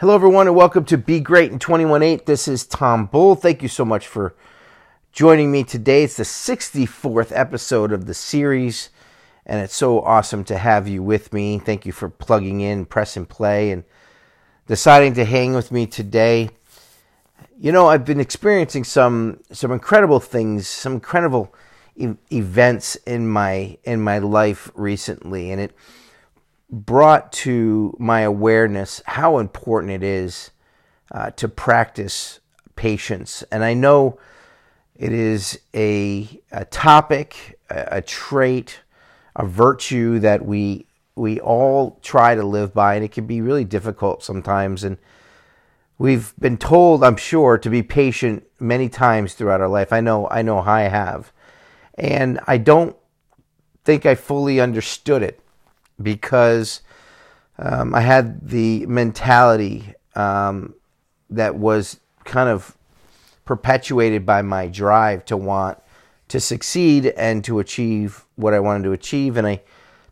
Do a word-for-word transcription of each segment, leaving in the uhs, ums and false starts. Hello everyone and welcome to Be Great in twenty one eight. This is Tom Bull. Thank you so much for joining me today. It's the sixty-fourth episode of the series and it's so awesome to have you with me. Thank you for plugging in, pressing play and deciding to hang with me today. You know, I've been experiencing some some incredible things, some incredible e- events in my in my life recently, and it brought to my awareness how important it is uh, to practice patience. And I know it is a, a topic, a, a trait, a virtue that we we all try to live by, and it can be really difficult sometimes. And we've been told, I'm sure, to be patient many times throughout our life. I know, I know I have. And I don't think I fully understood it, because um, I had the mentality um, that was kind of perpetuated by my drive to want to succeed and to achieve what I wanted to achieve. And I,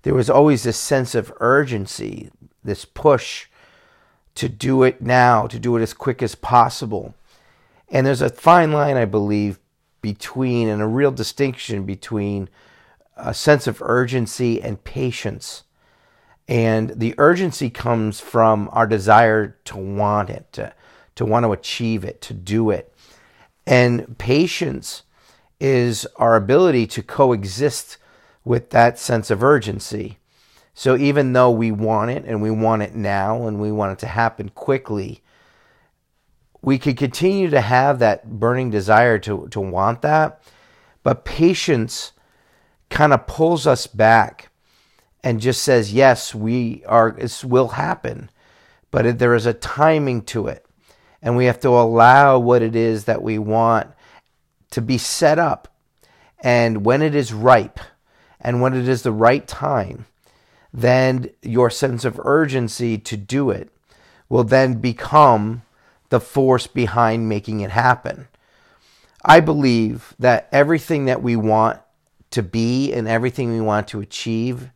there was always this sense of urgency, this push to do it now, to do it as quick as possible. And there's a fine line, I believe, between, and a real distinction between a sense of urgency and patience. And the urgency comes from our desire to want it, to, to want to achieve it, to do it. And patience is our ability to coexist with that sense of urgency. So even though we want it and we want it now and we want it to happen quickly, we could continue to have that burning desire to, to want that. But patience kind of pulls us back and just says, yes, we are, this will happen, but there is a timing to it. And we have to allow what it is that we want to be set up. And when it is ripe and when it is the right time, then your sense of urgency to do it will then become the force behind making it happen. I believe that everything that we want to be and everything we want to achieve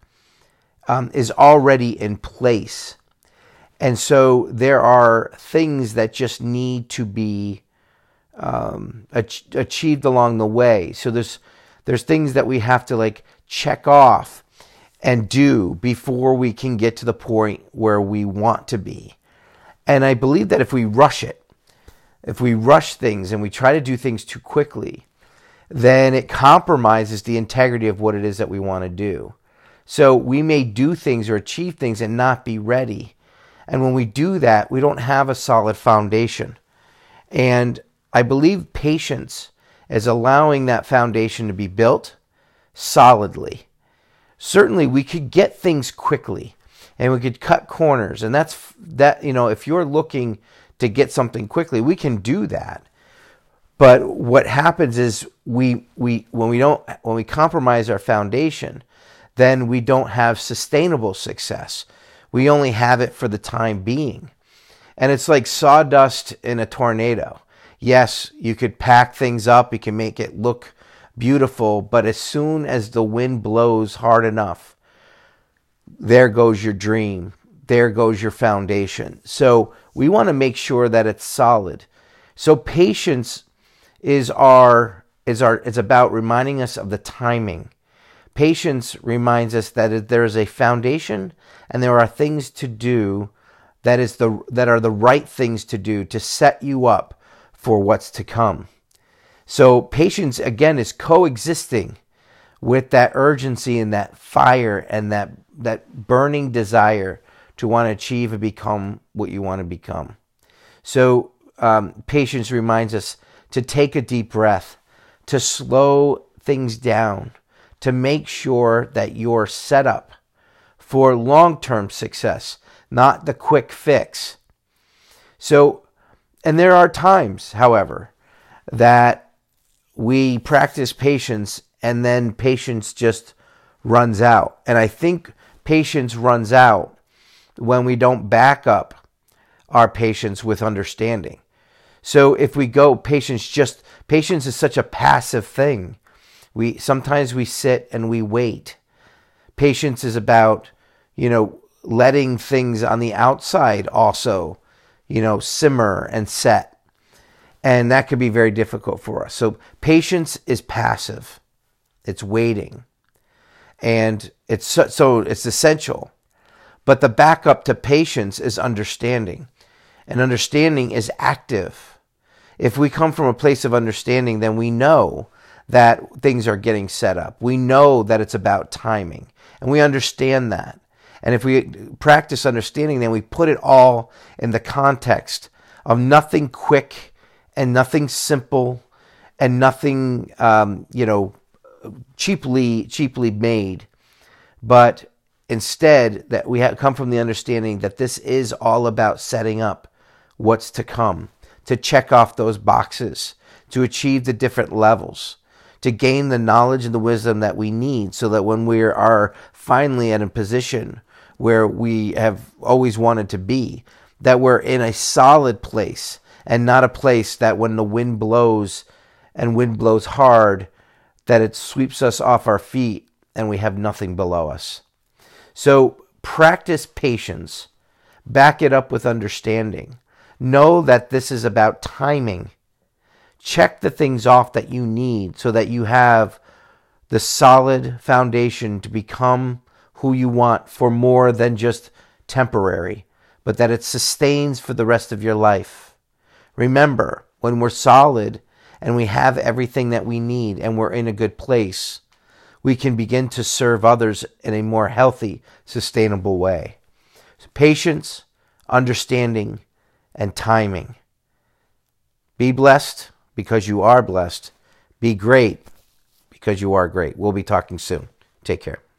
Um, is already in place. And so there are things that just need to be um, ach- achieved along the way. So there's there's things that we have to like check off and do before we can get to the point where we want to be. And I believe that if we rush it, if we rush things and we try to do things too quickly, then it compromises the integrity of what it is that we want to do. So we may do things or achieve things and not be ready. And when we do that, we don't have a solid foundation. And I believe patience is allowing that foundation to be built solidly. Certainly, we could get things quickly and we could cut corners. And that's that, you know, if you're looking to get something quickly, we can do that. But what happens is we we when we don't when we compromise our foundation, then we don't have sustainable success. We only have it for the time being. And it's like sawdust in a tornado. Yes, you could pack things up, you can make it look beautiful, but as soon as the wind blows hard enough, there goes your dream, there goes your foundation. So we want to make sure that it's solid. So patience is our is our it's about reminding us of the timing. Patience reminds us that there is a foundation and there are things to do that is the that are the right things to do to set you up for what's to come. So patience, again, is coexisting with that urgency and that fire and that, that burning desire to want to achieve and become what you want to become. So um, patience reminds us to take a deep breath, to slow things down, to make sure that you're set up for long-term success, not the quick fix. So, and there are times, however, that we practice patience and then patience just runs out. And I think patience runs out when we don't back up our patience with understanding. So if we go, patience just, patience is such a passive thing. We sometimes we sit and we wait. Patience is about, you know, letting things on the outside also, you know, simmer and set. And that could be very difficult for us. So patience is passive. It's waiting. And it's so, so it's essential. But the backup to patience is understanding. And understanding is active. If we come from a place of understanding, then we know that things are getting set up. We know that it's about timing. And we understand that. And if we practice understanding, then we put it all in the context of nothing quick and nothing simple, and nothing, um, you know, cheaply cheaply made. But instead, that we have come from the understanding that this is all about setting up what's to come, to check off those boxes, to achieve the different levels, to gain the knowledge and the wisdom that we need, so that when we are finally at a position where we have always wanted to be, that we're in a solid place, and not a place that when the wind blows, and wind blows hard, that it sweeps us off our feet and we have nothing below us. So practice patience. Back it up with understanding. Know that this is about timing. Check the things off that you need so that you have the solid foundation to become who you want for more than just temporary, but that it sustains for the rest of your life. Remember, when we're solid and we have everything that we need and we're in a good place, we can begin to serve others in a more healthy, sustainable way. So patience, understanding, and timing. Be blessed because you are blessed. Be great because you are great. We'll be talking soon. Take care.